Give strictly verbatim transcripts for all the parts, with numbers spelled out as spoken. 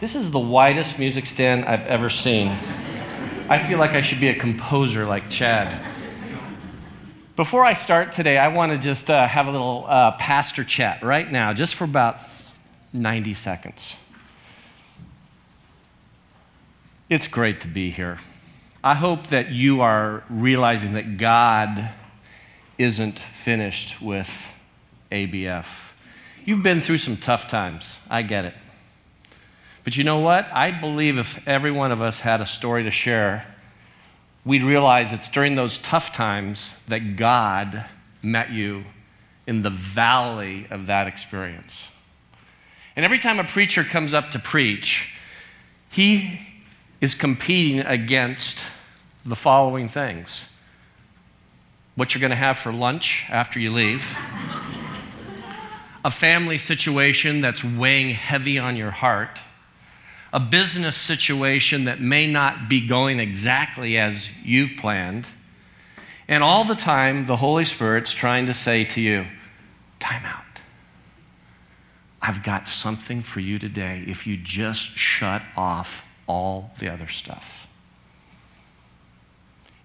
This is the widest music stand I've ever seen. I feel like I should be a composer like Chad. Before I start today, I want to just uh, have a little uh, pastor chat right now, just for about ninety seconds. It's great to be here. I hope that you are realizing that God isn't finished with A B F. You've been through some tough times. I get it. But you know what? I believe if every one of us had a story to share, we'd realize it's during those tough times that God met you in the valley of that experience. And every time a preacher comes up to preach, he is competing against the following things: what you're going to have for lunch after you leave, a family situation that's weighing heavy on your heart, a business situation that may not be going exactly as you've planned, and all the time the Holy Spirit's trying to say to you, time out. I've got something for you today if you just shut off all the other stuff.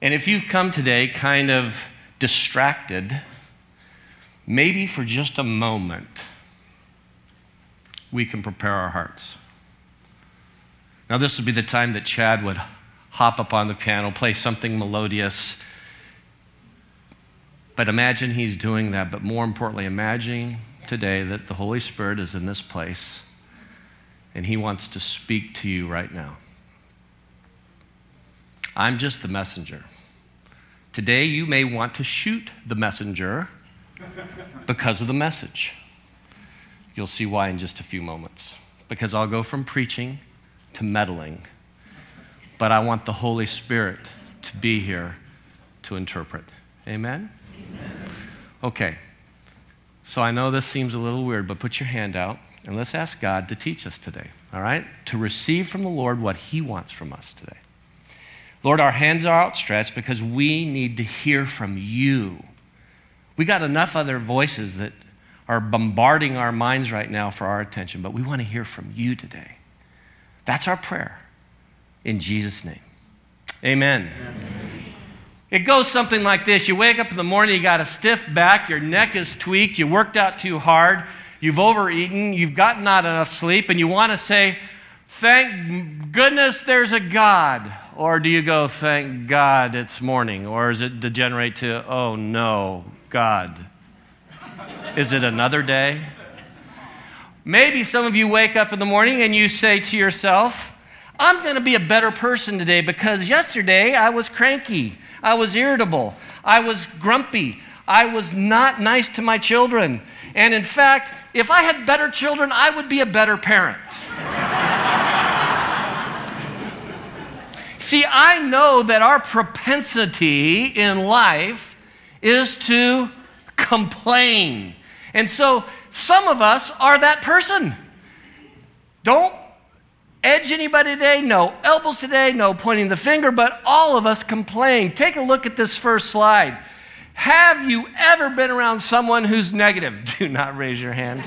And if you've come today kind of distracted, maybe for just a moment, we can prepare our hearts. Now, this would be the time that Chad would hop up on the piano, play something melodious. But imagine he's doing that. But more importantly, imagine today that the Holy Spirit is in this place, and he wants to speak to you right now. I'm just the messenger. Today, you may want to shoot the messenger because of the message. You'll see why in just a few moments, because I'll go from preaching to meddling, but I want the Holy Spirit to be here to interpret. Amen? Amen? Okay, so I know this seems a little weird, but put your hand out and let's ask God to teach us today, all right? To receive from the Lord what he wants from us today. Lord, our hands are outstretched because we need to hear from you. We got enough other voices that are bombarding our minds right now for our attention, but we want to hear from you today. That's our prayer, in Jesus' name. Amen. Amen. It goes something like this. You wake up in the morning, you got a stiff back, your neck is tweaked, you worked out too hard, you've overeaten, you've gotten not enough sleep, and you want to say, thank goodness there's a God. Or do you go, thank God it's morning? Or does it degenerate to, oh no, God, is it another day? Maybe some of you wake up in the morning and you say to yourself, I'm going to be a better person today because yesterday I was cranky, I was irritable, I was grumpy, I was not nice to my children. And in fact, if I had better children, I would be a better parent. See, I know that our propensity in life is to complain. And so some of us are that person. Don't edge anybody today, no elbows today, no pointing the finger, but all of us complain. Take a look at this first slide. Have you ever been around someone who's negative? Do not raise your hand.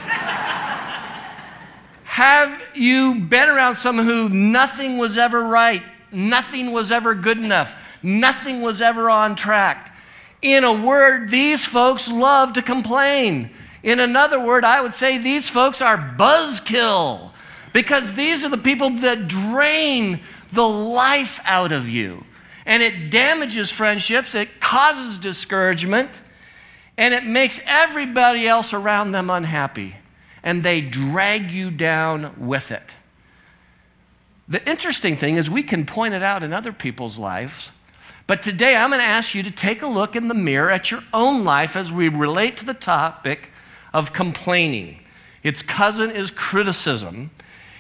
Have you been around someone who nothing was ever right, nothing was ever good enough, nothing was ever on track? In a word, these folks love to complain. In another word, I would say these folks are buzzkill, because these are the people that drain the life out of you. And it damages friendships, it causes discouragement, and it makes everybody else around them unhappy. And they drag you down with it. The interesting thing is we can point it out in other people's lives. But today I'm going to ask you to take a look in the mirror at your own life as we relate to the topic of complaining. Its cousin is criticism.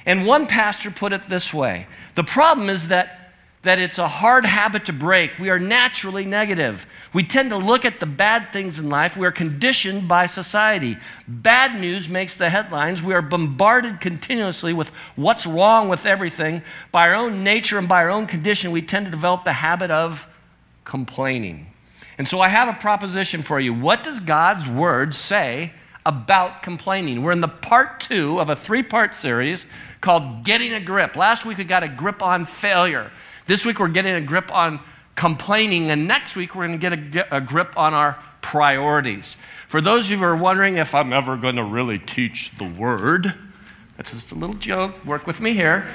And one pastor put it this way: the problem is that that it's a hard habit to break. We are naturally negative. We tend to look at the bad things in life. We are conditioned by society. Bad news makes the headlines. We are bombarded continuously with what's wrong with everything. By our own nature and by our own condition, we tend to develop the habit of complaining. And so I have a proposition for you. What does God's word say about complaining? We're in the part two of a three-part series called Getting a Grip. Last week we got a grip on failure. This week we're getting a grip on complaining, and next week we're going to get a, a grip on our priorities. For those of you who are wondering if I'm ever going to really teach the word, that's just a little joke. Work with me here.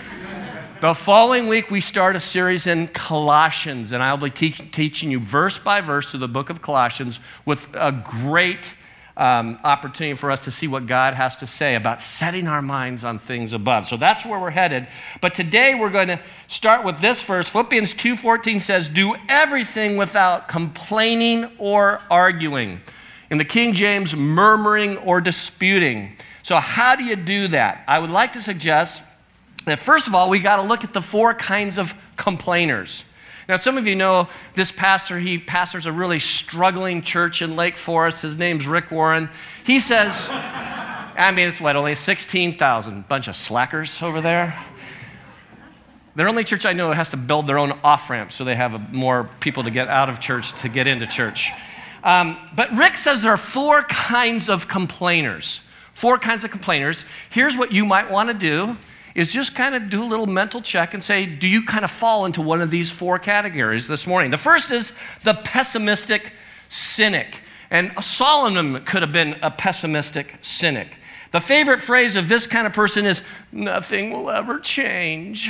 The following week, we start a series in Colossians, and I'll be te- teaching you verse by verse through the book of Colossians with a great um, opportunity for us to see what God has to say about setting our minds on things above. So that's where we're headed. But today, we're going to start with this verse. Philippians two fourteen says, "Do everything without complaining or arguing." In the King James, murmuring or disputing. So how do you do that? I would like to suggest that first of all, we got to look at the four kinds of complainers. Now, some of you know this pastor. He pastors a really struggling church in Lake Forest. His name's Rick Warren. He says, I mean, it's what, only sixteen thousand, bunch of slackers over there. Their only church I know has to build their own off-ramp so they have more people to get out of church to get into church. Um, but Rick says there are four kinds of complainers, four kinds of complainers. Here's what you might want to do. Is just kind of do a little mental check and say, do you kind of fall into one of these four categories this morning? The first is the pessimistic cynic. And Solomon could have been a pessimistic cynic. The favorite phrase of this kind of person is, nothing will ever change.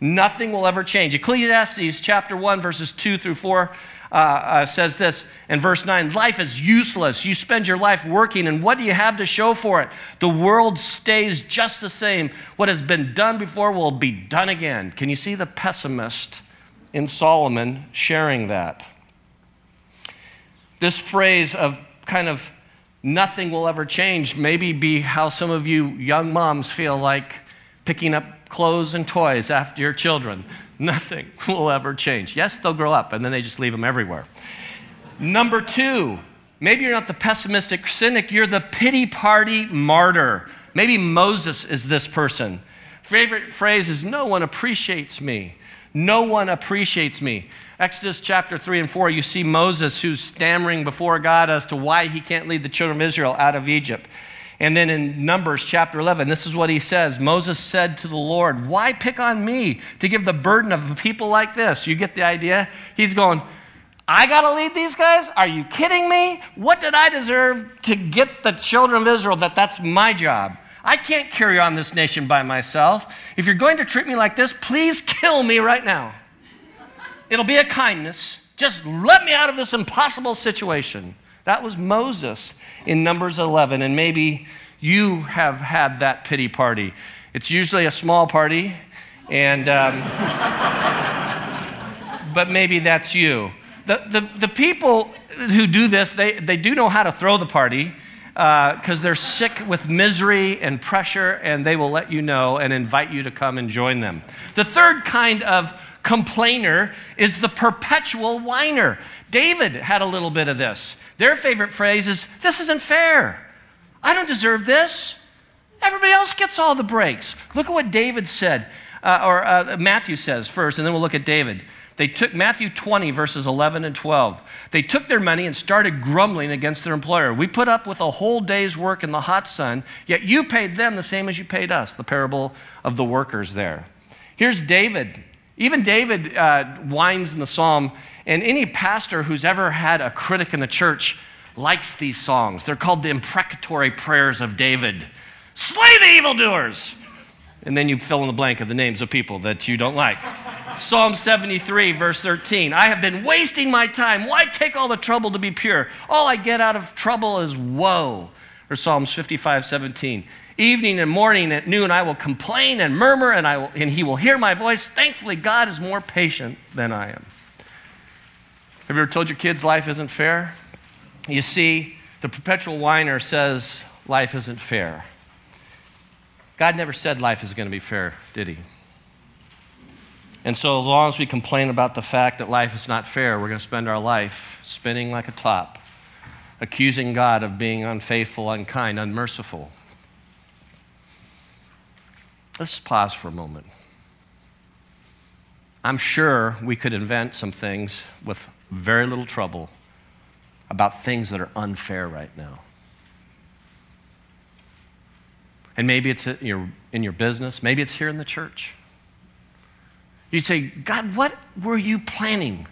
Nothing will ever change. Ecclesiastes chapter one, verses two through four uh, uh, says this in verse nine, life is useless. You spend your life working, and what do you have to show for it? The world stays just the same. What has been done before will be done again. Can you see the pessimist in Solomon sharing that? This phrase of kind of nothing will ever change maybe be how some of you young moms feel like picking up clothes and toys after your children. Nothing will ever change. Yes, they'll grow up, and then they just leave them everywhere. Number two, maybe you're not the pessimistic cynic, you're the pity party martyr. Maybe Moses is this person. Favorite phrase is, no one appreciates me. No one appreciates me. Exodus chapter three and four, you see Moses who's stammering before God as to why he can't lead the children of Israel out of Egypt. And then in Numbers chapter eleven, this is what he says. Moses said to the Lord, why pick on me to give the burden of people like this? You get the idea? He's going, I got to lead these guys? Are you kidding me? What did I deserve to get the children of Israel that that's my job? I can't carry on this nation by myself. If you're going to treat me like this, please kill me right now. It'll be a kindness. Just let me out of this impossible situation. That was Moses in Numbers eleven, and maybe you have had that pity party. It's usually a small party, and um, but maybe that's you. The, the, the people who do this, they, they do know how to throw the party because uh, they're sick with misery and pressure, and they will let you know and invite you to come and join them. The third kind of complainer is the perpetual whiner. David had a little bit of this. Their favorite phrase is, this isn't fair. I don't deserve this. Everybody else gets all the breaks. Look at what David said, uh, or uh, Matthew says first, and then we'll look at David. They took, Matthew twenty, verses eleven and twelve. They took their money and started grumbling against their employer. We put up with a whole day's work in the hot sun, yet you paid them the same as you paid us. The parable of the workers there. Here's David. Even David uh, whines in the psalm, and any pastor who's ever had a critic in the church likes these songs. They're called the imprecatory prayers of David. Slay the evildoers! And then you fill in the blank of the names of people that you don't like. Psalm seventy-three, verse thirteen, I have been wasting my time. Why take all the trouble to be pure? All I get out of trouble is woe. Or Psalms fifty-five, seventeen. Evening and morning at noon, I will complain and murmur, and I will, and he will hear my voice. Thankfully, God is more patient than I am. Have you ever told your kids life isn't fair? You see, the perpetual whiner says life isn't fair. God never said life is going to be fair, did he? And so as long as we complain about the fact that life is not fair, we're going to spend our life spinning like a top, accusing God of being unfaithful, unkind, unmerciful. Let's pause for a moment. I'm sure we could invent some things with very little trouble about things that are unfair right now. And maybe it's in your, in your business. Maybe it's here in the church. You'd say, God, what were you planning?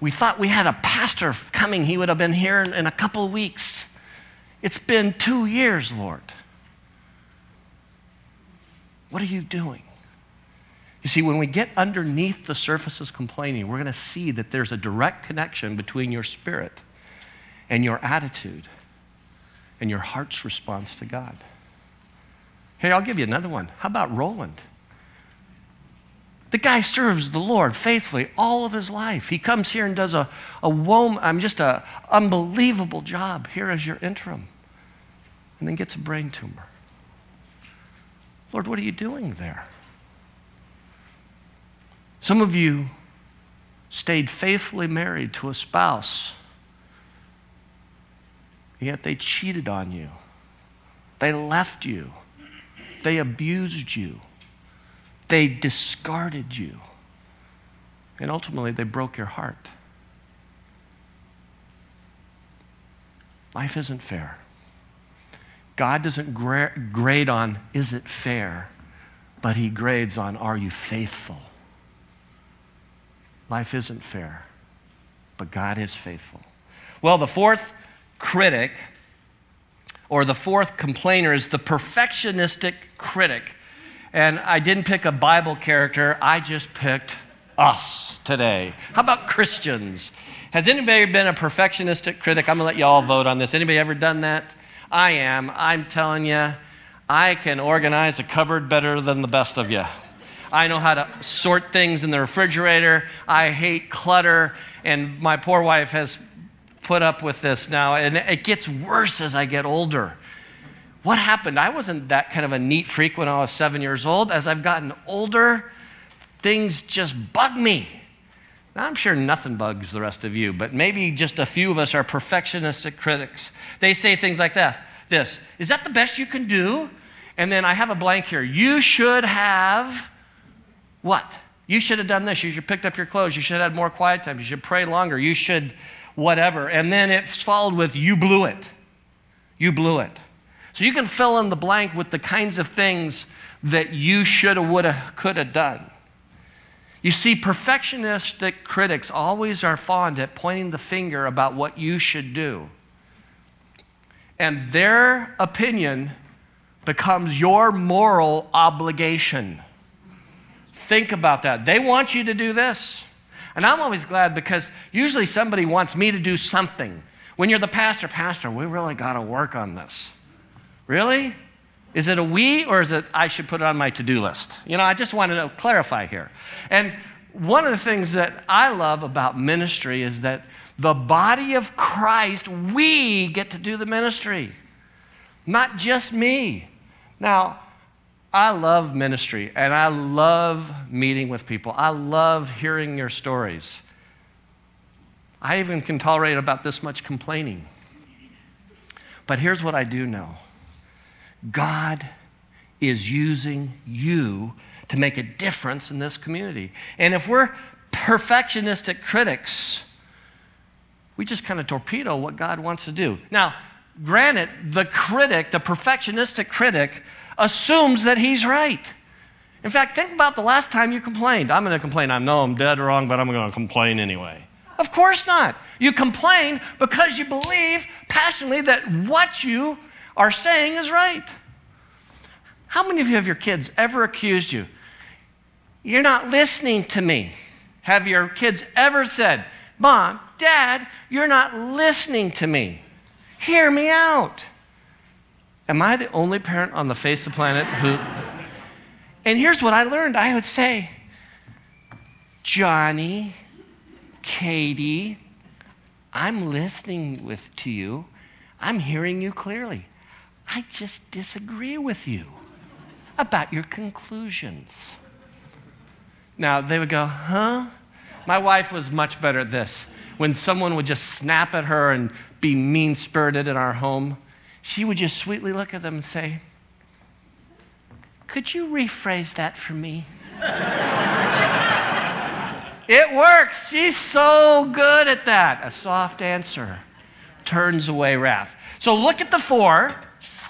We thought we had a pastor coming. He would have been here in, in a couple of weeks. It's been two years, Lord. What are you doing? You see, when we get underneath the surface of complaining, we're going to see that there's a direct connection between your spirit and your attitude and your heart's response to God. Here, I'll give you another one. How about Roland? The guy serves the Lord faithfully all of his life. He comes here and does a, a wom- I'm just a unbelievable job here as your interim, and then gets a brain tumor. Lord, what are you doing there? Some of you stayed faithfully married to a spouse, yet they cheated on you. They left you. They abused you. They discarded you. And ultimately, they broke your heart. Life isn't fair. God doesn't gra- grade on, is it fair? But he grades on, are you faithful? Life isn't fair, but God is faithful. Well, the fourth critic, or the fourth complainer, is the perfectionistic critic. And I didn't pick a Bible character, I just picked us today. How about Christians? Has anybody been a perfectionistic critic? I'm gonna let you all vote on this. Anybody ever done that? I am. I'm telling you, I can organize a cupboard better than the best of you. I know how to sort things in the refrigerator. I hate clutter, and my poor wife has put up with this now, and it gets worse as I get older. What happened? I wasn't that kind of a neat freak when I was seven years old. As I've gotten older, things just bug me. Now, I'm sure nothing bugs the rest of you, but maybe just a few of us are perfectionistic critics. They say things like that, this, is that the best you can do? And then I have a blank here. You should have what? You should have done this. You should have picked up your clothes. You should have had more quiet time. You should pray longer. You should whatever. And then it's followed with, you blew it. You blew it. So you can fill in the blank with the kinds of things that you shoulda, woulda, coulda done. You see, perfectionistic critics always are fond at pointing the finger about what you should do. And their opinion becomes your moral obligation. Think about that. They want you to do this. And I'm always glad because usually somebody wants me to do something. When you're the pastor, pastor, we really got to work on this. Really? Is it a we or is it I should put it on my to-do list? You know, I just want to clarify here. And one of the things that I love about ministry is that the body of Christ, we get to do the ministry, not just me. Now, I love ministry and I love meeting with people. I love hearing your stories. I even can tolerate about this much complaining. But here's what I do know. God is using you to make a difference in this community. And if we're perfectionistic critics, we just kind of torpedo what God wants to do. Now, granted, the critic, the perfectionistic critic, assumes that he's right. In fact, think about the last time you complained. I'm going to complain. I know I'm dead wrong, but I'm going to complain anyway. Of course not. You complain because you believe passionately that what you are saying is right. How many of you have your kids ever accused you? You're not listening to me. Have your kids ever said, Mom, Dad, you're not listening to me. Hear me out. Am I the only parent on the face of the planet who? And here's what I learned. I would say, Johnny, Katie, I'm listening with to you. I'm hearing you clearly. I just disagree with you about your conclusions. Now, they would go, huh? My wife was much better at this. When someone would just snap at her and be mean-spirited in our home, she would just sweetly look at them and say, could you rephrase that for me? It works. She's so good at that. A soft answer turns away wrath. So look at the four.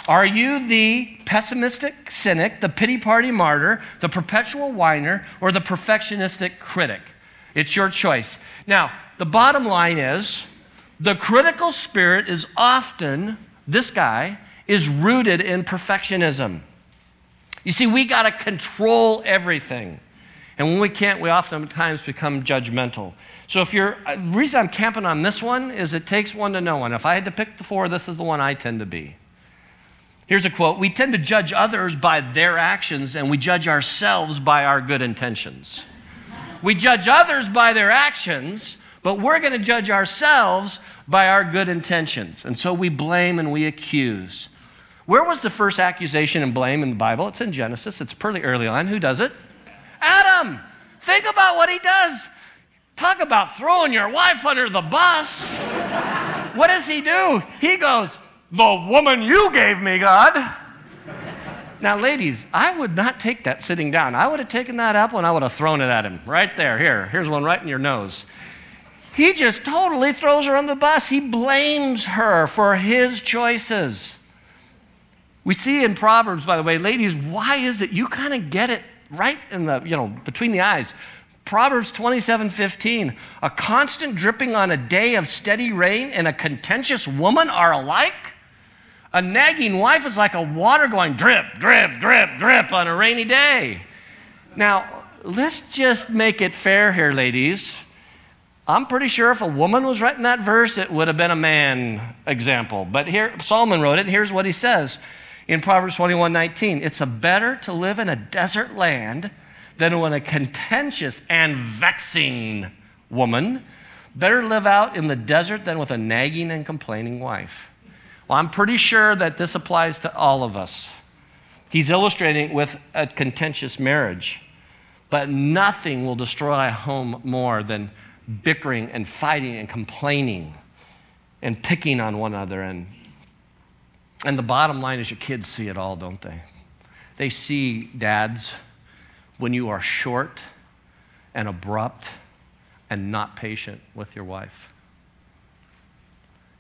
Are you the pessimistic cynic, the pity party martyr, the perpetual whiner, or the perfectionistic critic? It's your choice. Now, the bottom line is the critical spirit is often, this guy, is rooted in perfectionism. You see, we got to control everything. And when we can't, we oftentimes become judgmental. So if you're, the reason I'm camping on this one is it takes one to know one. If I had to pick the four, this is the one I tend to be. Here's a quote. We tend to judge others by their actions, and we judge ourselves by our good intentions. We judge others by their actions, but we're going to judge ourselves by our good intentions. And so we blame and we accuse. Where was the first accusation and blame in the Bible? It's in Genesis. It's pretty early on. Who does it? Adam, think about what he does. Talk about throwing your wife under the bus. What does he do? He goes, the woman you gave me, God. Now, ladies, I would not take that sitting down. I would have taken that apple and I would have thrown it at him right there. Here, here's one right in your nose. He just totally throws her on the bus. He blames her for his choices. We see in Proverbs, by the way, ladies, why is it you kind of get it right in the, you know, between the eyes. Proverbs twenty-seven fifteen, a constant dripping on a day of steady rain and a contentious woman are alike. A nagging wife is like a water going drip, drip, drip, drip on a rainy day. Now, let's just make it fair here, ladies. I'm pretty sure if a woman was writing that verse, it would have been a man example. But here, Solomon wrote it. Here's what he says. In Proverbs twenty-one nineteen, it's a better to live in a desert land than with a contentious and vexing woman. Better live out in the desert than with a nagging and complaining wife. Well, I'm pretty sure that this applies to all of us. He's illustrating it with a contentious marriage. But nothing will destroy a home more than bickering and fighting and complaining and picking on one another. And And the bottom line is your kids see it all, don't they? They see, dads, when you are short and abrupt and not patient with your wife.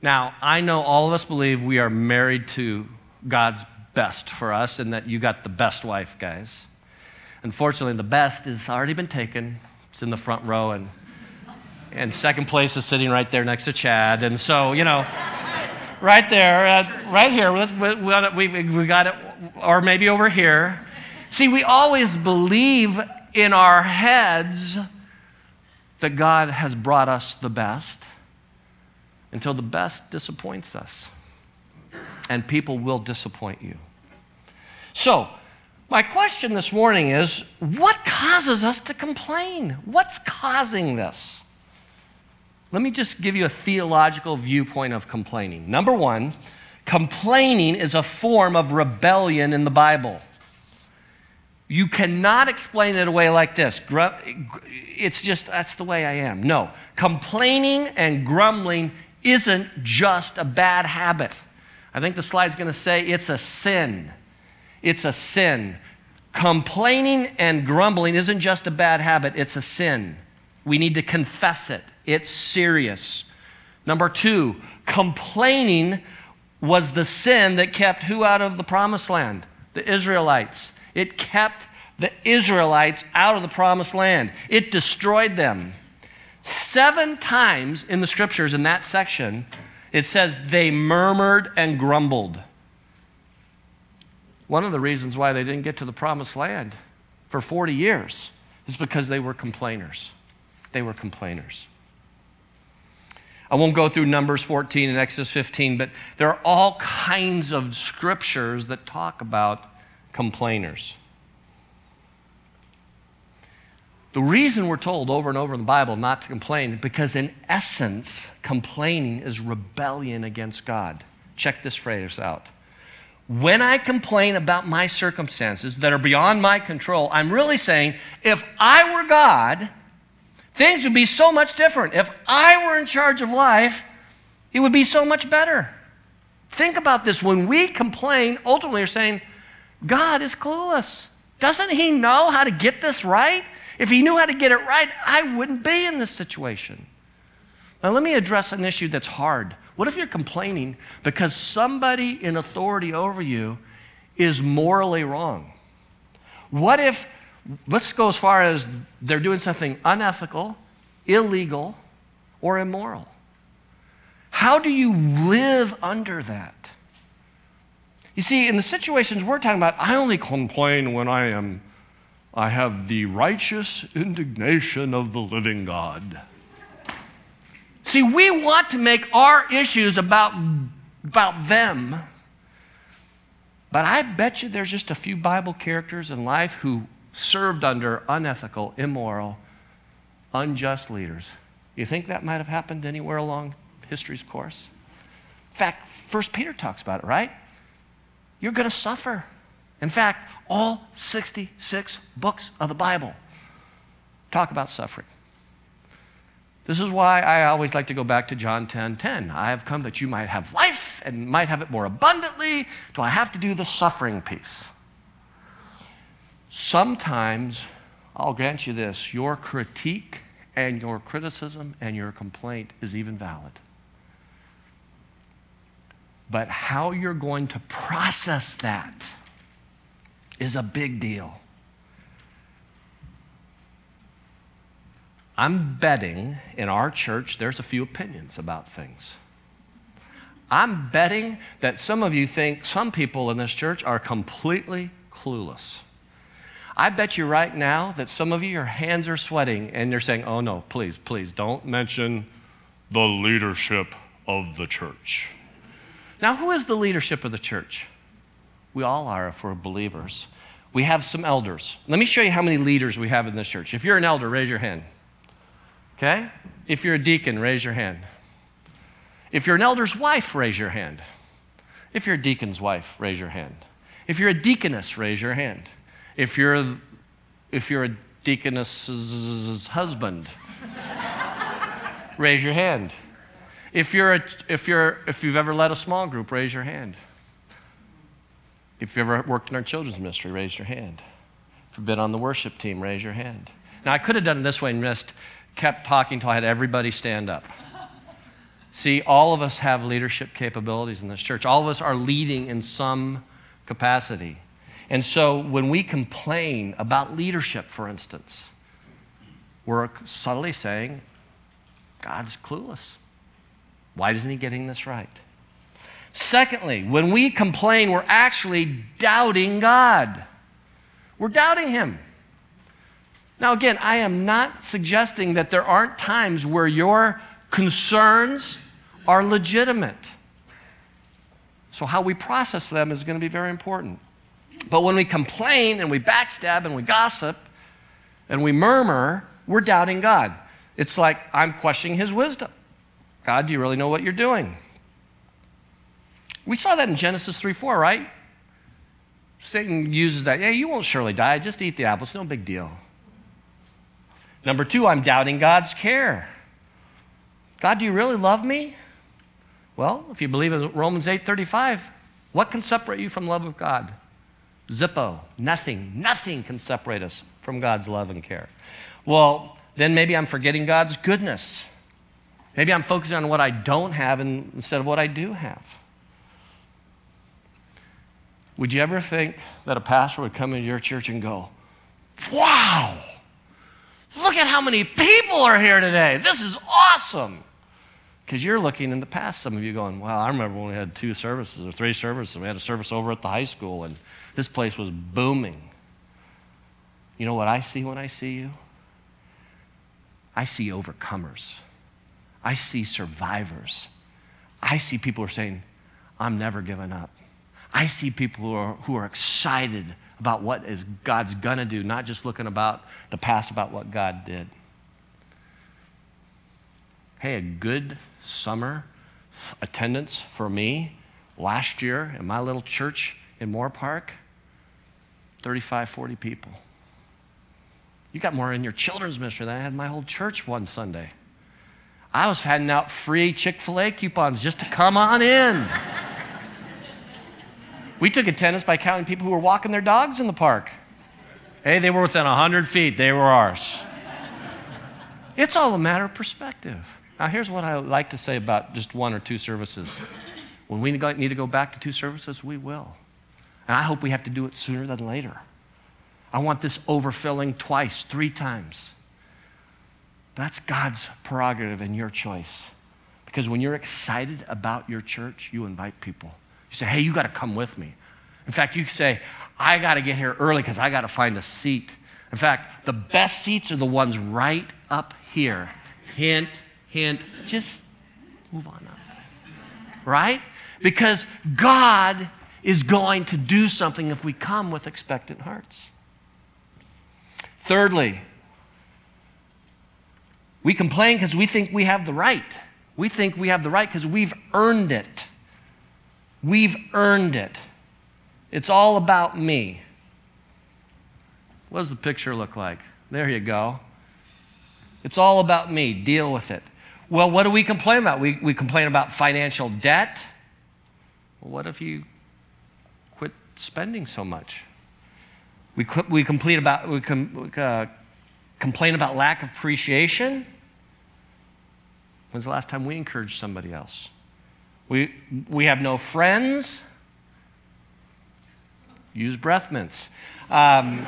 Now, I know all of us believe we are married to God's best for us and that you got the best wife, guys. Unfortunately, the best has already been taken. It's in the front row, and and second place is sitting right there next to Chad. And so, you know... Right there, uh, right here, we, we, we got it, or maybe over here. See, we always believe in our heads that God has brought us the best until the best disappoints us. And people will disappoint you. So, my question this morning is, what causes us to complain? What's causing this? Let me just give you a theological viewpoint of complaining. Number one, complaining is a form of rebellion in the Bible. You cannot explain it away like this. It's just, that's the way I am. No, complaining and grumbling isn't just a bad habit. I think the slide's going to say it's a sin. It's a sin. Complaining and grumbling isn't just a bad habit. It's a sin. We need to confess it. It's serious. Number two, complaining was the sin that kept who out of the promised land? The Israelites. It kept the Israelites out of the promised land. It destroyed them. Seven times in the scriptures in that section, it says they murmured and grumbled. One of the reasons why they didn't get to the promised land for forty years is because they were complainers. They were complainers. I won't go through Numbers fourteen and Exodus fifteen, but there are all kinds of scriptures that talk about complainers. The reason we're told over and over in the Bible not to complain is because in essence, complaining is rebellion against God. Check this phrase out. When I complain about my circumstances that are beyond my control, I'm really saying, if I were God, things would be so much different. If I were in charge of life, it would be so much better. Think about this. When we complain, ultimately we're saying, God is clueless. Doesn't he know how to get this right? If he knew how to get it right, I wouldn't be in this situation. Now, let me address an issue that's hard. What if you're complaining because somebody in authority over you is morally wrong? What if, let's go as far as they're doing something unethical, illegal, or immoral? How do you live under that? You see, in the situations we're talking about, I only complain when I am, I have the righteous indignation of the living God. See, we want to make our issues about, about them, but I bet you there's just a few Bible characters in life who served under unethical, immoral, unjust leaders. You think that might have happened anywhere along history's course? In fact, First Peter talks about it, right? You're going to suffer. In fact, all sixty-six books of the Bible talk about suffering. This is why I always like to go back to John ten ten. I have come that you might have life and might have it more abundantly. Do I have to do the suffering piece? Sometimes, I'll grant you this, your critique and your criticism and your complaint is even valid. But how you're going to process that is a big deal. I'm betting in our church there's a few opinions about things. I'm betting that some of you think some people in this church are completely clueless. I bet you right now that some of you, your hands are sweating and you're saying, oh no, please, please don't mention the leadership of the church. Now, who is the leadership of the church? We all are if we're believers. We have some elders. Let me show you how many leaders we have in this church. If you're an elder, raise your hand. Okay? If you're a deacon, raise your hand. If you're an elder's wife, raise your hand. If you're a deacon's wife, raise your hand. If you're a deaconess, raise your hand. If you're, if you're a deaconess's husband, raise your hand. If you're a, if you're if you've ever led a small group, raise your hand. If you've ever worked in our children's ministry, raise your hand. If you've been on the worship team, raise your hand. Now, I could have done it this way and just kept talking until I had everybody stand up. See, all of us have leadership capabilities in this church. All of us are leading in some capacity. And so when we complain about leadership, for instance, we're subtly saying, God's clueless. Why isn't he getting this right? Secondly, when we complain, we're actually doubting God. We're doubting him. Now, again, I am not suggesting that there aren't times where your concerns are legitimate. So how we process them is going to be very important. But when we complain and we backstab and we gossip and we murmur, we're doubting God. It's like I'm questioning his wisdom. God, do you really know what you're doing? We saw that in Genesis three four, right? Satan uses that. Yeah, you won't surely die. Just eat the apple. It's no big deal. Number two, I'm doubting God's care. God, do you really love me? Well, if you believe in Romans eight thirty-five, what can separate you from the love of God? Zippo. Nothing. Nothing can separate us from God's love and care. Well, then maybe I'm forgetting God's goodness. Maybe I'm focusing on what I don't have instead of what I do have. Would you ever think that a pastor would come into your church and go, wow, look at how many people are here today. This is awesome. Because you're looking in the past, some of you going, wow, I remember when we had two services or three services. We had a service over at the high school, and this place was booming. You know what I see when I see you? I see overcomers. I see survivors. I see people who are saying, I'm never giving up. I see people who are, who are excited about what is God's going to do, not just looking about the past, about what God did. Hey, a good summer attendance for me last year in my little church in Moorpark, thirty-five, forty people. You got more in your children's ministry than I had in my whole church one Sunday. I was handing out free Chick-fil-A coupons just to come on in. We took attendance by counting people who were walking their dogs in the park. Hey, they were within one hundred feet. They were ours. It's all a matter of perspective. Now, here's what I like to say about just one or two services. When we need to go back to two services, we will. And I hope we have to do it sooner than later. I want this overfilling twice, three times. That's God's prerogative and your choice. Because when you're excited about your church, you invite people. You say, hey, you got to come with me. In fact, you say, I got to get here early because I got to find a seat. In fact, the best seats are the ones right up here. Hint, hint, just move on up. Right? Because God is going to do something if we come with expectant hearts. Thirdly, we complain because we think we have the right. We think we have the right because we've earned it. We've earned it. It's all about me. What does the picture look like? There you go. It's all about me. Deal with it. Well, what do we complain about? We, we complain about financial debt. Well, what if you quit spending so much? We, we, complain, about, we com, uh, complain about lack of appreciation. When's the last time we encouraged somebody else? We, we have no friends. Use breath mints. Um,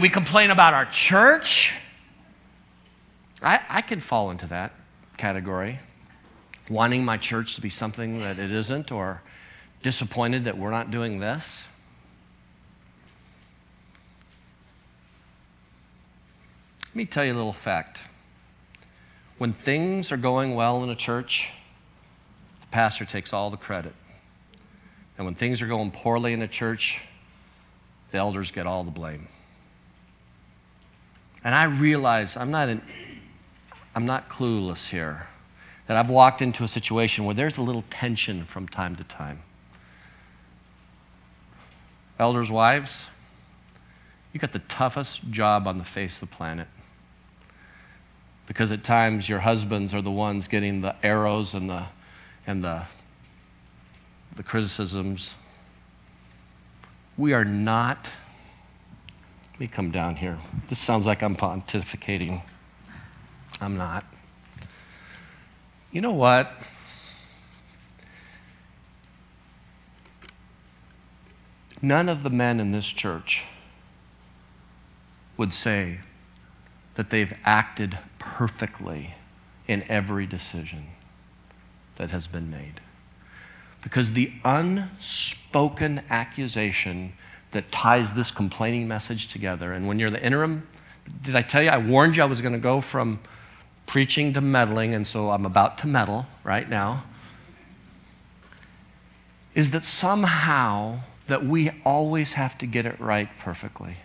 we complain about our church. I, I can fall into that category, wanting my church to be something that it isn't, or disappointed that we're not doing this. Let me tell you a little fact. When things are going well in a church, the pastor takes all the credit. And when things are going poorly in a church, the elders get all the blame. And I realize I'm not an, I'm not clueless here, that I've walked into a situation where there's a little tension from time to time. Elders' wives, you got the toughest job on the face of the planet, because at times your husbands are the ones getting the arrows and the and the the criticisms. We are not, let me come down here. This sounds like I'm pontificating. I'm not. You know what? None of the men in this church would say that they've acted perfectly in every decision that has been made. Because the unspoken accusation that ties this complaining message together, and when you're the interim, did I tell you, I warned you I was going to go from preaching to meddling, and so I'm about to meddle right now, is that somehow that we always have to get it right perfectly.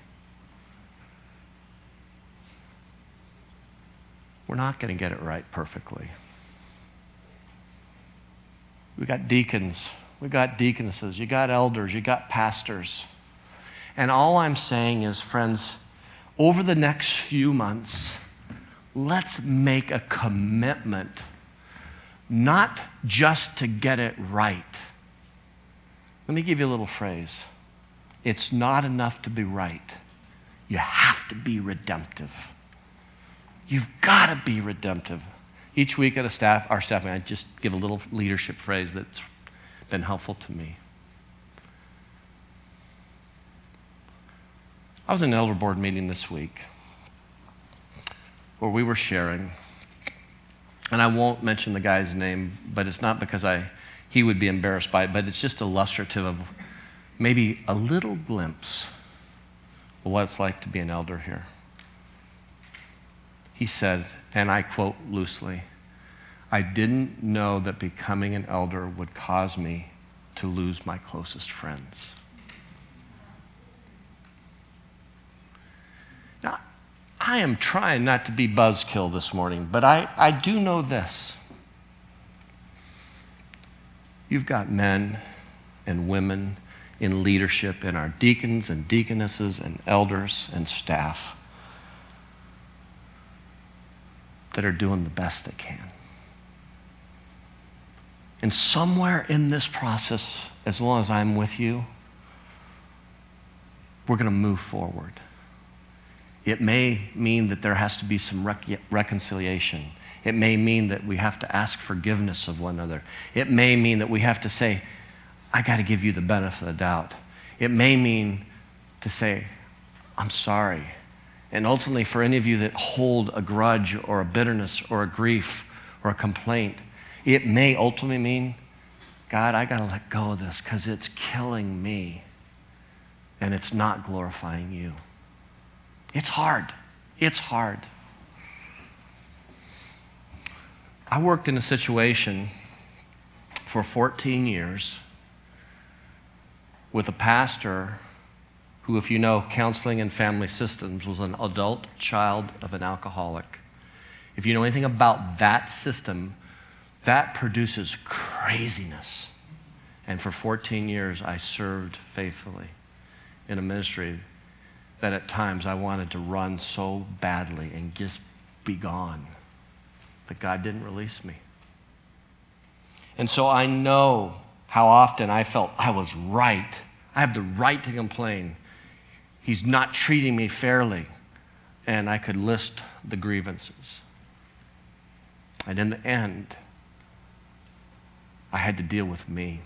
We're not going to get it right perfectly. We got deacons, we got deaconesses, you got elders, you got pastors. And all I'm saying is, friends, over the next few months, let's make a commitment, not just to get it right. Let me give you a little phrase. It's not enough to be right. You have to be redemptive. You've got to be redemptive. Each week at a staff, our staff meeting, I just give a little leadership phrase that's been helpful to me. I was in an elder board meeting this week where we were sharing, and I won't mention the guy's name, but it's not because I he would be embarrassed by it, but it's just illustrative of maybe a little glimpse of what it's like to be an elder here. He said, and I quote loosely, I didn't know that becoming an elder would cause me to lose my closest friends. Now, I am trying not to be buzzkill this morning, but I, I do know this. You've got men and women in leadership, in our deacons and deaconesses and elders and staff, that are doing the best they can. And somewhere in this process, as long as I'm with you, we're going to move forward. It may mean that there has to be some rec- reconciliation. It may mean that we have to ask forgiveness of one another. It may mean that we have to say, I got to give you the benefit of the doubt. It may mean to say, I'm sorry. And ultimately, for any of you that hold a grudge or a bitterness or a grief or a complaint, it may ultimately mean, God, I got to let go of this because it's killing me and it's not glorifying you. It's hard. It's hard. I worked in a situation for fourteen years with a pastor who, if you know counseling and family systems, was an adult child of an alcoholic. If you know anything about that system, that produces craziness. And for fourteen years, I served faithfully in a ministry that at times I wanted to run so badly and just be gone. But God didn't release me. And so I know how often I felt I was right. I have the right to complain. He's not treating me fairly. And I could list the grievances. And in the end, I had to deal with me.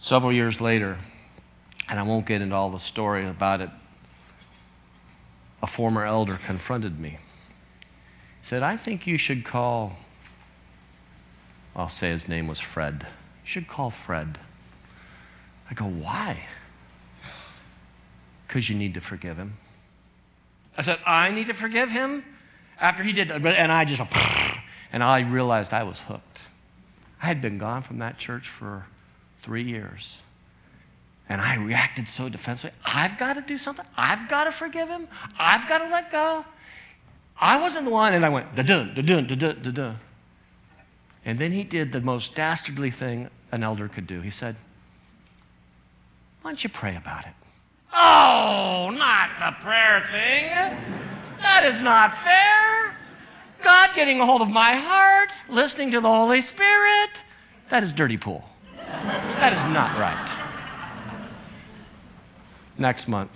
Several years later, and I won't get into all the story about it, a former elder confronted me. He said, I think you should call, I'll say his name was Fred. You should call Fred. I go, why? Because you need to forgive him. I said, I need to forgive him? After he did, and I just, and I realized I was hooked. I had been gone from that church for three years. And I reacted so defensively. I've got to do something. I've got to forgive him. I've got to let go. I wasn't the one, and I went, da-dun, da-dun, da-dun, da-dun. And then he did the most dastardly thing an elder could do. He said, why don't you pray about it? Oh, not the prayer thing. That is not fair. God getting a hold of my heart, listening to the Holy Spirit. That is dirty pool. That is not right. Next month,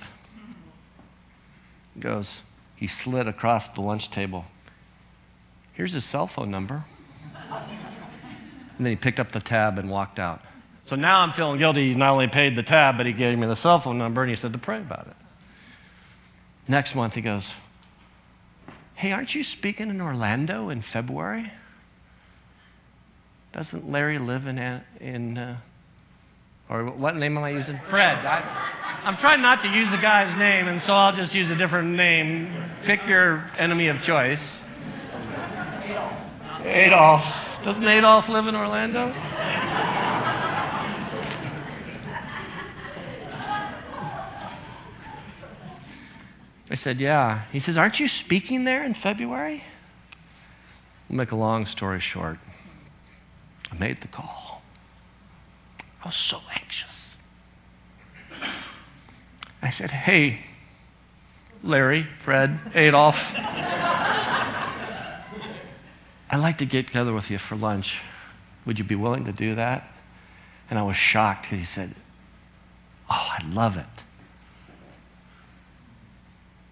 he goes, he slid across the lunch table. Here's his cell phone number. And then he picked up the tab and walked out. So now I'm feeling guilty. He not only paid the tab, but he gave me the cell phone number, and he said to pray about it. Next month, he goes, hey, aren't you speaking in Orlando in February? Doesn't Larry live in, in uh, or what name am I using? Fred. I, I'm trying not to use the guy's name, and so I'll just use a different name. Pick your enemy of choice. Adolf. Adolf. Doesn't Adolf live in Orlando? I said, yeah. He says, aren't you speaking there in February? We'll make a long story short. I made the call. I was so anxious. I said, hey, Larry, Fred, Adolf, I'd like to get together with you for lunch. Would you be willing to do that? And I was shocked because he said, oh, I love it.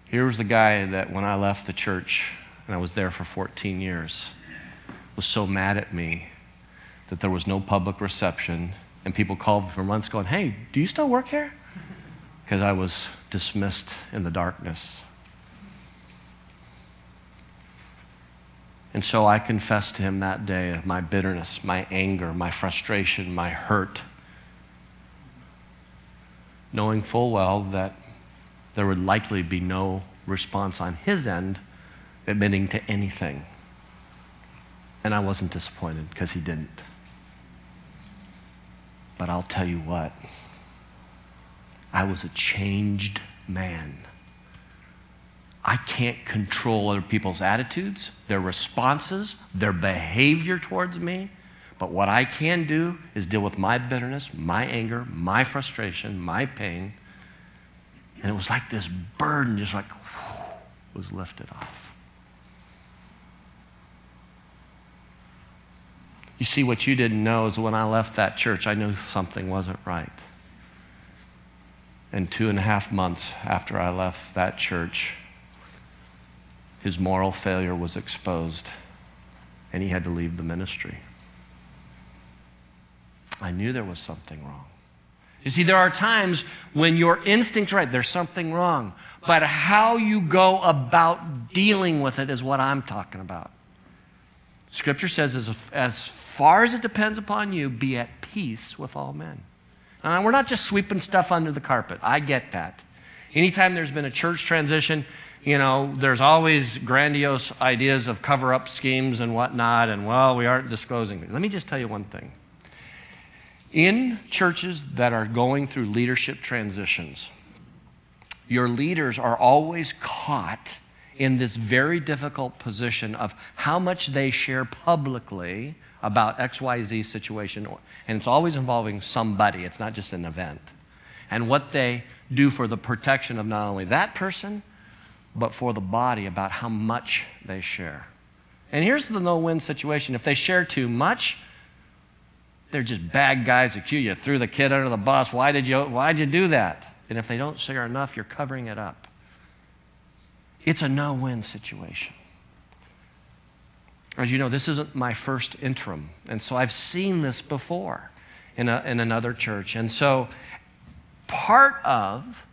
Here was the guy that when I left the church, and I was there for fourteen years, was so mad at me that there was no public reception. And people called for months going, hey, do you still work here? Because I was dismissed in the darkness. And so I confessed to him that day of my bitterness, my anger, my frustration, my hurt, knowing full well that there would likely be no response on his end admitting to anything. And I wasn't disappointed because he didn't. But I'll tell you what, I was a changed man. I can't control other people's attitudes, their responses, their behavior towards me. But what I can do is deal with my bitterness, my anger, my frustration, my pain. And it was like this burden just like whew, was lifted off. You see, what you didn't know is when I left that church, I knew something wasn't right. And two and a half months after I left that church, his moral failure was exposed, and he had to leave the ministry. I knew there was something wrong. You see, there are times when your instinct's right, there's something wrong, but how you go about dealing with it is what I'm talking about. Scripture says, as, as far as it depends upon you, be at peace with all men. Uh, we're not just sweeping stuff under the carpet. I get that. Anytime there's been a church transition, you know, there's always grandiose ideas of cover-up schemes and whatnot, and, well, we aren't disclosing. Let me just tell you one thing. In churches that are going through leadership transitions, your leaders are always caught in this very difficult position of how much they share publicly about X Y Z situation, and it's always involving somebody. It's not just an event. And what they do for the protection of not only that person, but for the body about how much they share. And here's the no-win situation. If they share too much, they're just bad guys at you. You threw the kid under the bus. Why did you, why'd you do that? And if they don't share enough, you're covering it up. It's a no-win situation. As you know, this isn't my first interim, and so I've seen this before in, a, in another church. And so part of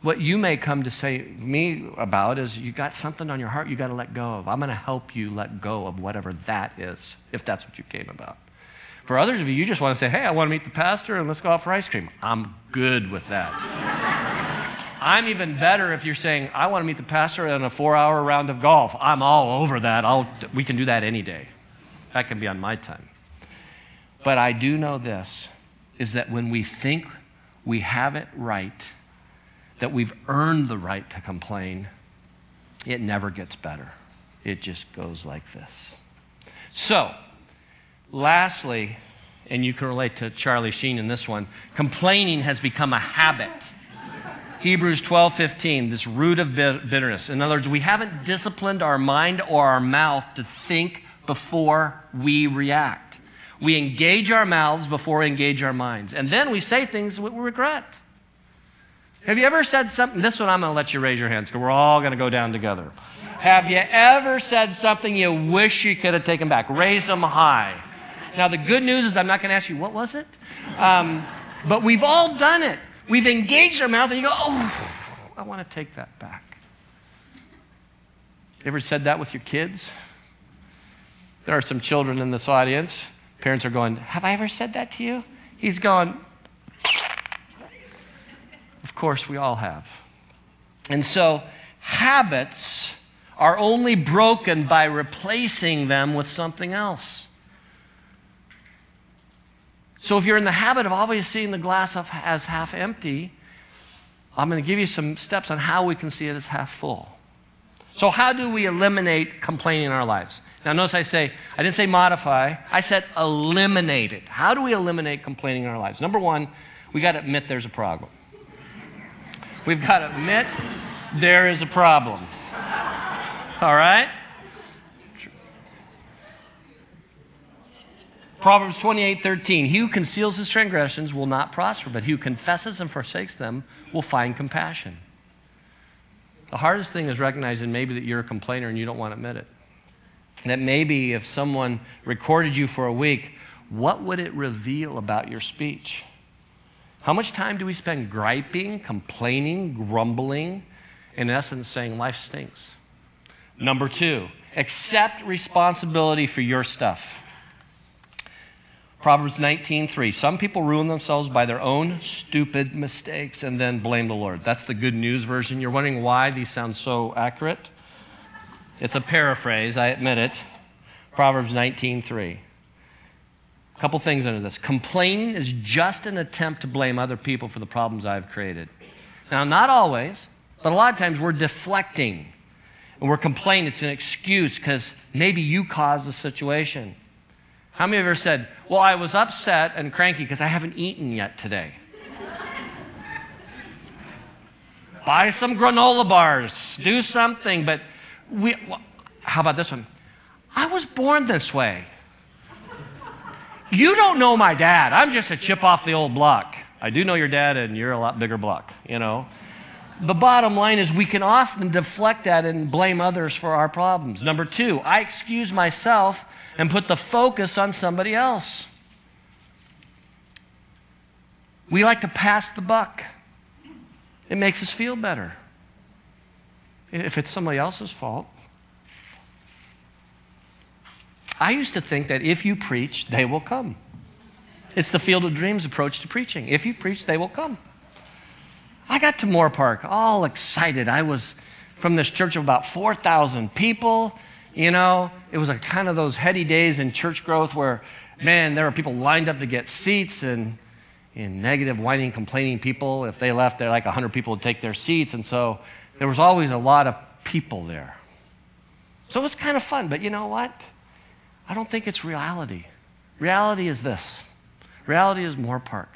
what you may come to say me about is you got something on your heart you got to let go of. I'm going to help you let go of whatever that is, if that's what you came about. For others of you, you just want to say, hey, I want to meet the pastor, and let's go out for ice cream. I'm good with that. I'm even better if you're saying, I want to meet the pastor in a four-hour round of golf. I'm all over that. I'll, we can do that any day. That can be on my time. But I do know this, is that when we think we have it right, that we've earned the right to complain, it never gets better. It just goes like this. So, lastly, and you can relate to Charlie Sheen in this one, complaining has become a habit. Hebrews twelve fifteen, this root of bitterness. In other words, we haven't disciplined our mind or our mouth to think before we react. We engage our mouths before we engage our minds. And then we say things we regret. Have you ever said something? This one I'm going to let you raise your hands because we're all going to go down together. Have you ever said something you wish you could have taken back? Raise them high. Now, the good news is I'm not going to ask you, what was it? Um, but we've all done it. We've engaged our mouth, and you go, oh, I want to take that back. You ever said that with your kids? There are some children in this audience. Parents are going, have I ever said that to you? He's going, of course we all have. And so habits are only broken by replacing them with something else. So if you're in the habit of always seeing the glass as half empty, I'm going to give you some steps on how we can see it as half full. So how do we eliminate complaining in our lives? Now notice I say, I didn't say modify, I said eliminate it. How do we eliminate complaining in our lives? Number one, we got to admit there's a problem. We've got to admit there is a problem. All right? Proverbs twenty-eight thirteen, he who conceals his transgressions will not prosper, but he who confesses and forsakes them will find compassion. The hardest thing is recognizing maybe that you're a complainer and you don't want to admit it. That maybe if someone recorded you for a week, what would it reveal about your speech? How much time do we spend griping, complaining, grumbling, in essence saying life stinks? Number two, accept responsibility for your stuff. Proverbs nineteen three, some people ruin themselves by their own stupid mistakes and then blame the Lord. That's the Good News version. You're wondering why these sound so accurate? It's a paraphrase, I admit it. Proverbs nineteen three. A couple things under this. Complaining is just an attempt to blame other people for the problems I've created. Now, not always, but a lot of times we're deflecting. And we're complaining. It's an excuse because maybe you caused the situation. How many of you ever said, well, I was upset and cranky because I haven't eaten yet today? Buy some granola bars. Do something. But we. Well, how about this one? I was born this way. You don't know my dad. I'm just a chip off the old block. I do know your dad, and you're a lot bigger block, you know. The bottom line is we can often deflect that and blame others for our problems. Number two, I excuse myself and put the focus on somebody else. We like to pass the buck. It makes us feel better. If it's somebody else's fault. I used to think that if you preach, they will come. It's the Field of Dreams approach to preaching. If you preach, they will come. I got to Moorpark all excited. I was from this church of about four thousand people. You know, it was a kind of those heady days in church growth where, man, there were people lined up to get seats and, and negative, whining, complaining people. If they left, there like one hundred people would take their seats. And so there was always a lot of people there. So it was kind of fun. But you know what? I don't think it's reality. Reality is this. Reality is Moorpark.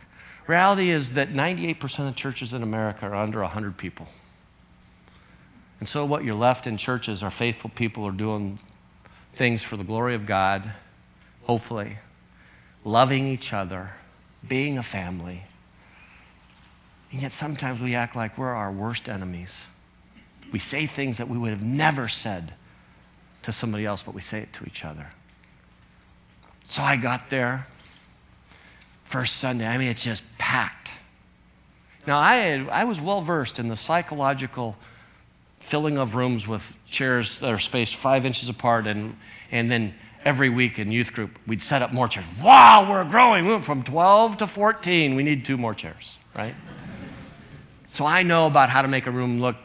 Reality is that ninety-eight percent of churches in America are under one hundred people. And so what you're left in churches are faithful people who are doing things for the glory of God, hopefully, loving each other, being a family. And yet sometimes we act like we're our worst enemies. We say things that we would have never said to somebody else, but we say it to each other. So I got there. First Sunday, I mean, it's just packed. Now, I had, I was well-versed in the psychological filling of rooms with chairs that are spaced five inches apart, and and then every week in youth group, we'd set up more chairs. Wow, we're growing. We went from twelve to fourteen. We need two more chairs, right? So I know about how to make a room look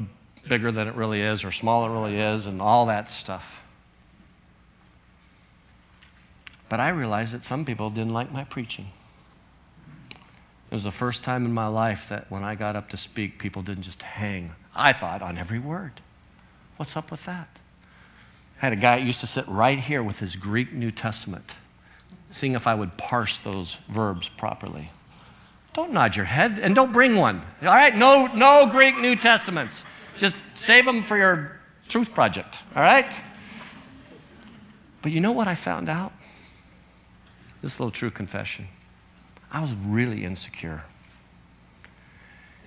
bigger than it really is or smaller than it really is and all that stuff. But I realized that some people didn't like my preaching. It was the first time in my life that when I got up to speak, people didn't just hang, I thought, on every word. What's up with that? I had a guy that used to sit right here with his Greek New Testament, seeing if I would parse those verbs properly. Don't nod your head, and don't bring one. All right? No, no Greek New Testaments. Just save them for your truth project. All right? But you know what I found out? This little true confession. I was really insecure.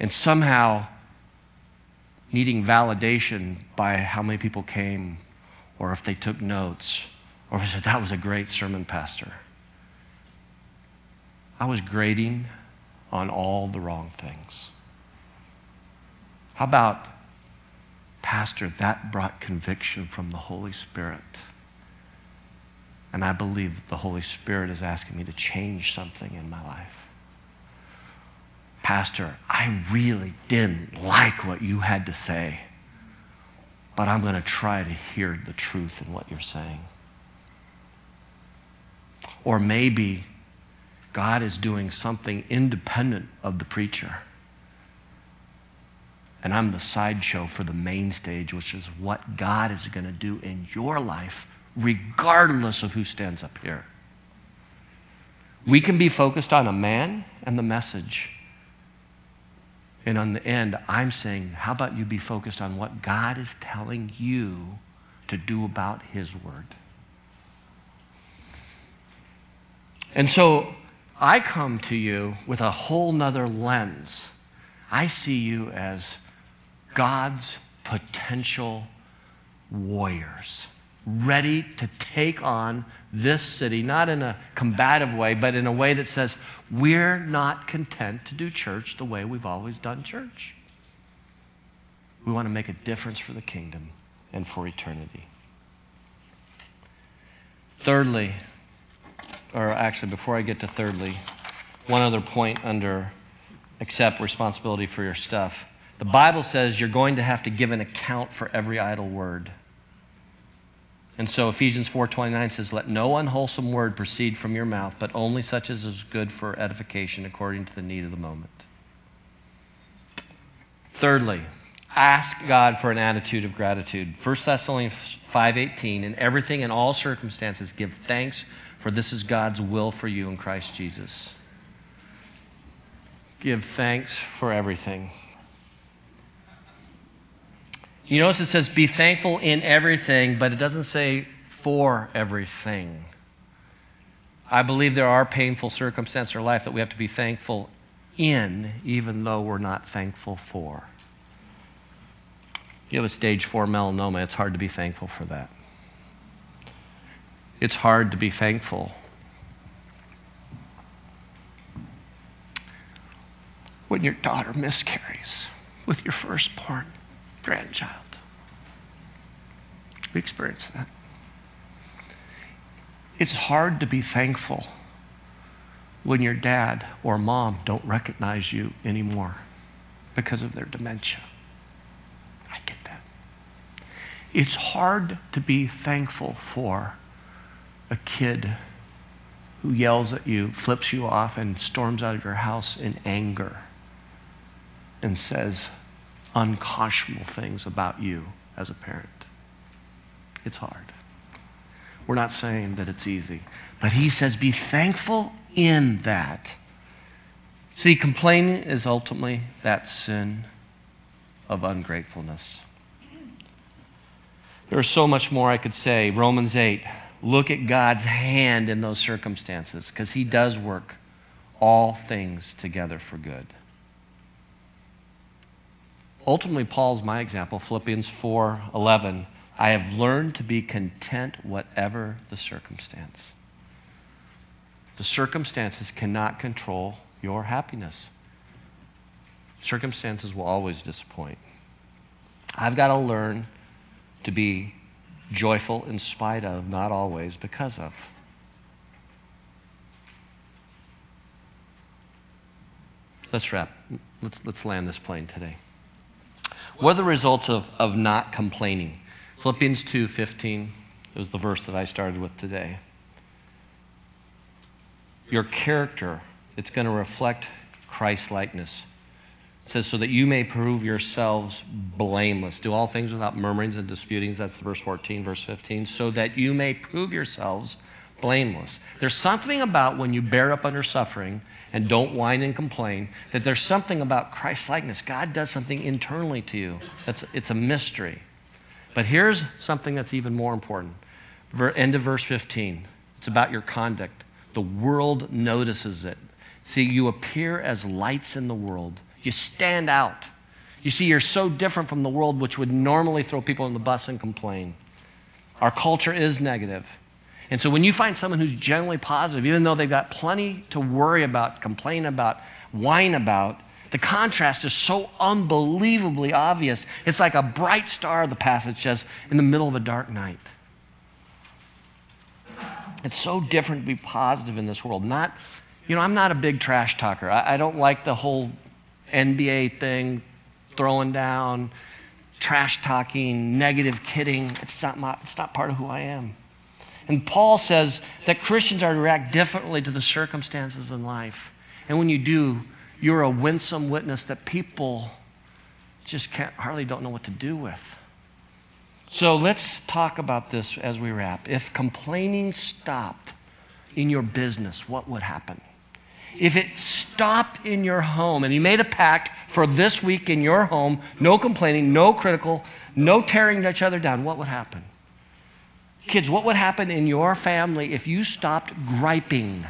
And somehow needing validation by how many people came or if they took notes or said, that was a great sermon, Pastor. I was grading on all the wrong things. How about, Pastor, that brought conviction from the Holy Spirit? And I believe the Holy Spirit is asking me to change something in my life. Pastor, I really didn't like what you had to say, but I'm going to try to hear the truth in what you're saying. Or maybe God is doing something independent of the preacher, and I'm the sideshow for the main stage, which is what God is going to do in your life regardless of who stands up here. We can be focused on a man and the message. And on the end, I'm saying, how about you be focused on what God is telling you to do about his word? And so I come to you with a whole nother lens. I see you as God's potential warriors, ready to take on this city, not in a combative way, but in a way that says, we're not content to do church the way we've always done church. We want to make a difference for the kingdom and for eternity. Thirdly, or actually before I get to thirdly, one other point under accept responsibility for your stuff. The Bible says you're going to have to give an account for every idle word. And so Ephesians four twenty-nine says, let no unwholesome word proceed from your mouth, but only such as is good for edification according to the need of the moment. Thirdly, ask God for an attitude of gratitude. First Thessalonians five eighteen, in everything and all circumstances give thanks, for this is God's will for you in Christ Jesus. Give thanks for everything. You notice it says be thankful in everything, but it doesn't say for everything. I believe there are painful circumstances in our life that we have to be thankful in even though we're not thankful for. You have a stage four melanoma, it's hard to be thankful for that. It's hard to be thankful. When your daughter miscarries with your firstborn grandchild, we experience that. It's hard to be thankful when your dad or mom don't recognize you anymore because of their dementia. I get that. It's hard to be thankful for a kid who yells at you, flips you off, and storms out of your house in anger and says unconscionable things about you as a parent. It's hard. We're not saying that it's easy. But he says, be thankful in that. See, complaining is ultimately that sin of ungratefulness. There is so much more I could say. Romans eight, look at God's hand in those circumstances, because he does work all things together for good. Ultimately, Paul's my example, Philippians four eleven. I have learned to be content whatever the circumstance. The circumstances cannot control your happiness. Circumstances will always disappoint. I've got to learn to be joyful in spite of, not always because of. Let's wrap. Let's, let's land this plane today. What are the results of, of not complaining? Philippians two fifteen is the verse that I started with today. Your character, it's going to reflect Christ-likeness. It says, so that you may prove yourselves blameless. Do all things without murmurings and disputings. That's verse fourteen, verse fifteen. So that you may prove yourselves blameless. There's something about when you bear up under suffering and don't whine and complain, that there's something about Christ-likeness. God does something internally to you. That's, it's a mystery. But here's something that's even more important. End of verse fifteen. It's about your conduct. The world notices it. See, you appear as lights in the world. You stand out. You see, you're so different from the world, which would normally throw people on the bus and complain. Our culture is negative. And so when you find someone who's generally positive, even though they've got plenty to worry about, complain about, whine about, the contrast is so unbelievably obvious. It's like a bright star, the passage says, in the middle of a dark night. It's so different to be positive in this world. Not, you know, I'm not a big trash talker. I, I don't like the whole N B A thing, throwing down, trash talking, negative kidding. It's not my, it's not part of who I am. And Paul says that Christians are to react differently to the circumstances in life. And when you do, you're a winsome witness that people just can't, hardly don't know what to do with. So let's talk about this as we wrap. If complaining stopped in your business, what would happen? If it stopped in your home and you made a pact for this week in your home, no complaining, no critical, no tearing each other down, what would happen? Kids, what would happen in your family if you stopped griping?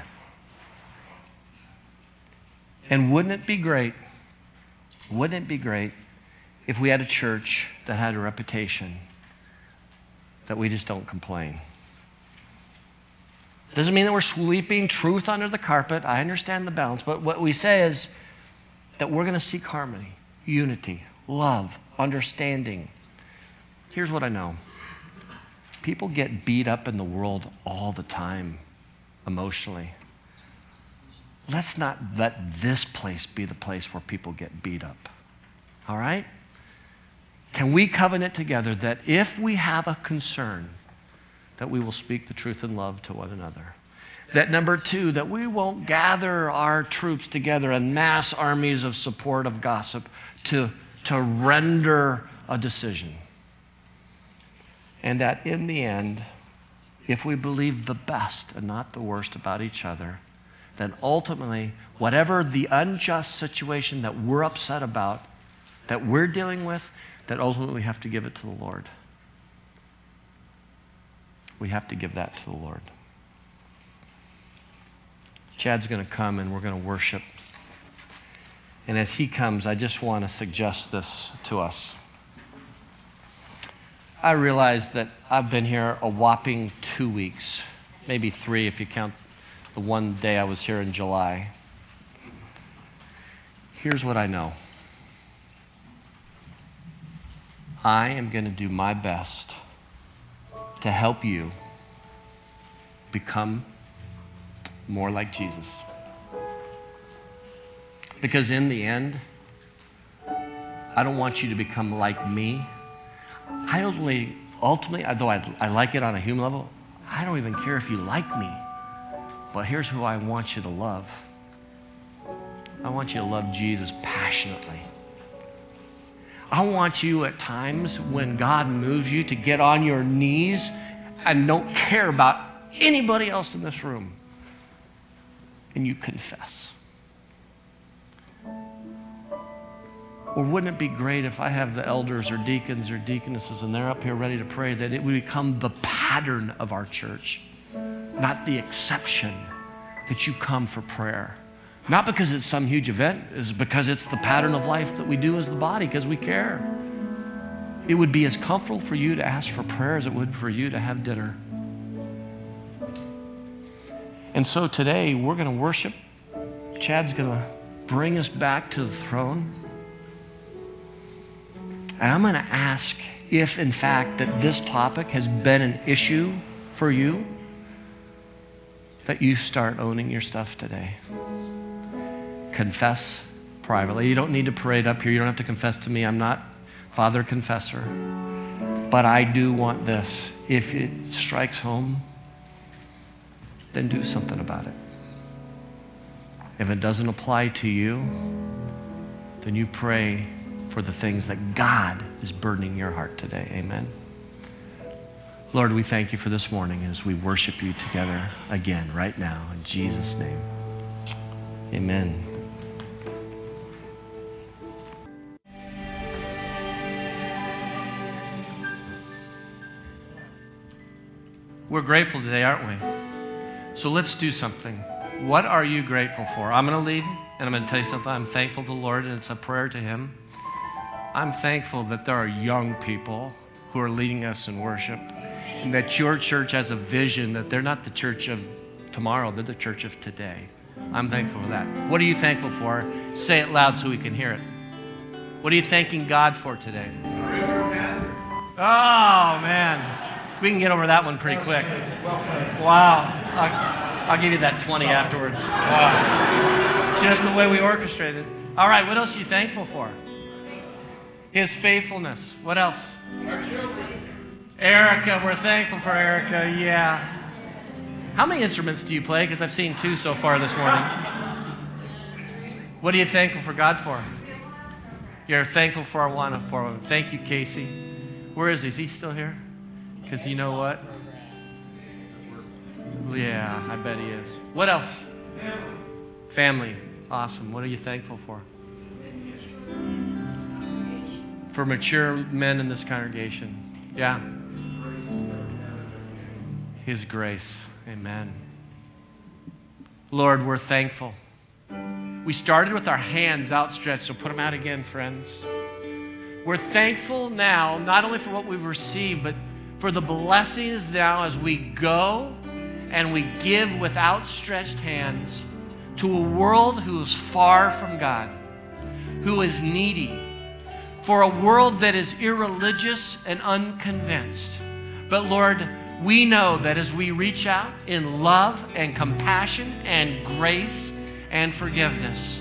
And wouldn't it be great, wouldn't it be great if we had a church that had a reputation that we just don't complain? Doesn't mean that we're sweeping truth under the carpet. I understand the balance. But what we say is that we're going to seek harmony, unity, love, understanding. Here's what I know. People get beat up in the world all the time emotionally. Let's not let this place be the place where people get beat up. All right? Can we covenant together that if we have a concern, that we will speak the truth in love to one another? That number two, that we won't gather our troops together in mass armies of support of gossip to, to render a decision. And that in the end, if we believe the best and not the worst about each other, then ultimately, whatever the unjust situation that we're upset about, that we're dealing with, that ultimately we have to give it to the Lord. We have to give that to the Lord. Chad's going to come and we're going to worship. And as he comes, I just want to suggest this to us. I realize that I've been here a whopping two weeks, maybe three if you count the one day I was here in July. Here's what I know. I am going to do my best to help you become more like Jesus. Because in the end, I don't want you to become like me. I ultimately, ultimately, although I, I like it on a human level, I don't even care if you like me. But here's who I want you to love. I want you to love Jesus passionately. I want you at times when God moves you to get on your knees and don't care about anybody else in this room. And you confess. Or wouldn't it be great if I have the elders or deacons or deaconesses and they're up here ready to pray that it would become the pattern of our church, not the exception that you come for prayer. Not because it's some huge event, it's because it's the pattern of life that we do as the body because we care. It would be as comfortable for you to ask for prayer as it would for you to have dinner. And so today we're going to worship. Chad's going to bring us back to the throne. And I'm going to ask if, in fact, that this topic has been an issue for you, that you start owning your stuff today. Confess privately. You don't need to parade up here. You don't have to confess to me. I'm not Father Confessor. But I do want this. If it strikes home, then do something about it. If it doesn't apply to you, then you pray for the things that God is burdening your heart today. Amen. Lord, we thank you for this morning as we worship you together again right now in Jesus' name. Amen. We're grateful today, aren't we? So let's do something. What are you grateful for? I'm going to lead, and I'm going to tell you something. I'm thankful to the Lord, and it's a prayer to him. I'm thankful that there are young people who are leading us in worship and that your church has a vision that they're not the church of tomorrow, they're the church of today. I'm thankful for that. What are you thankful for? Say it loud so we can hear it. What are you thanking God for today? Oh, man. We can get over that one pretty quick. Wow. I'll, I'll give you that twenty afterwards. Wow. Just the way we orchestrated. All right, what else are you thankful for? His faithfulness. What else? Our children. Erica. We're thankful for Erica. Yeah. How many instruments do you play? Because I've seen two so far this morning. What are you thankful for God for? You're thankful for our Awana program. Thank you, Casey. Where is he? Is he still here? Because you know what? Yeah, I bet he is. What else? Family. Family. Awesome. What are you thankful for? For mature men in this congregation. Yeah. His grace. Amen. Lord, we're thankful. We started with our hands outstretched, so put them out again, friends. We're thankful now, not only for what we've received, but for the blessings now as we go and we give with outstretched hands to a world who is far from God, who is needy, for a world that is irreligious and unconvinced. But Lord, we know that as we reach out in love and compassion and grace and forgiveness,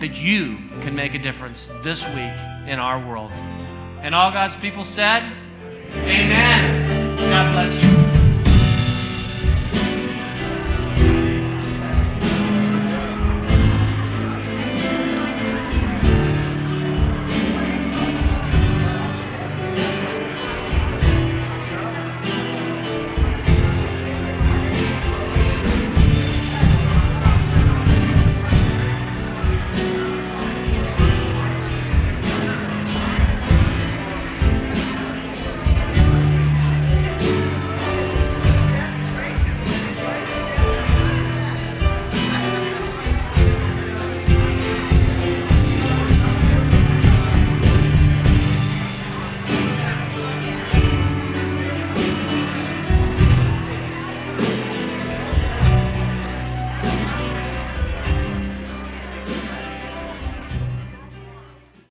that you can make a difference this week in our world. And all God's people said, amen. God bless you.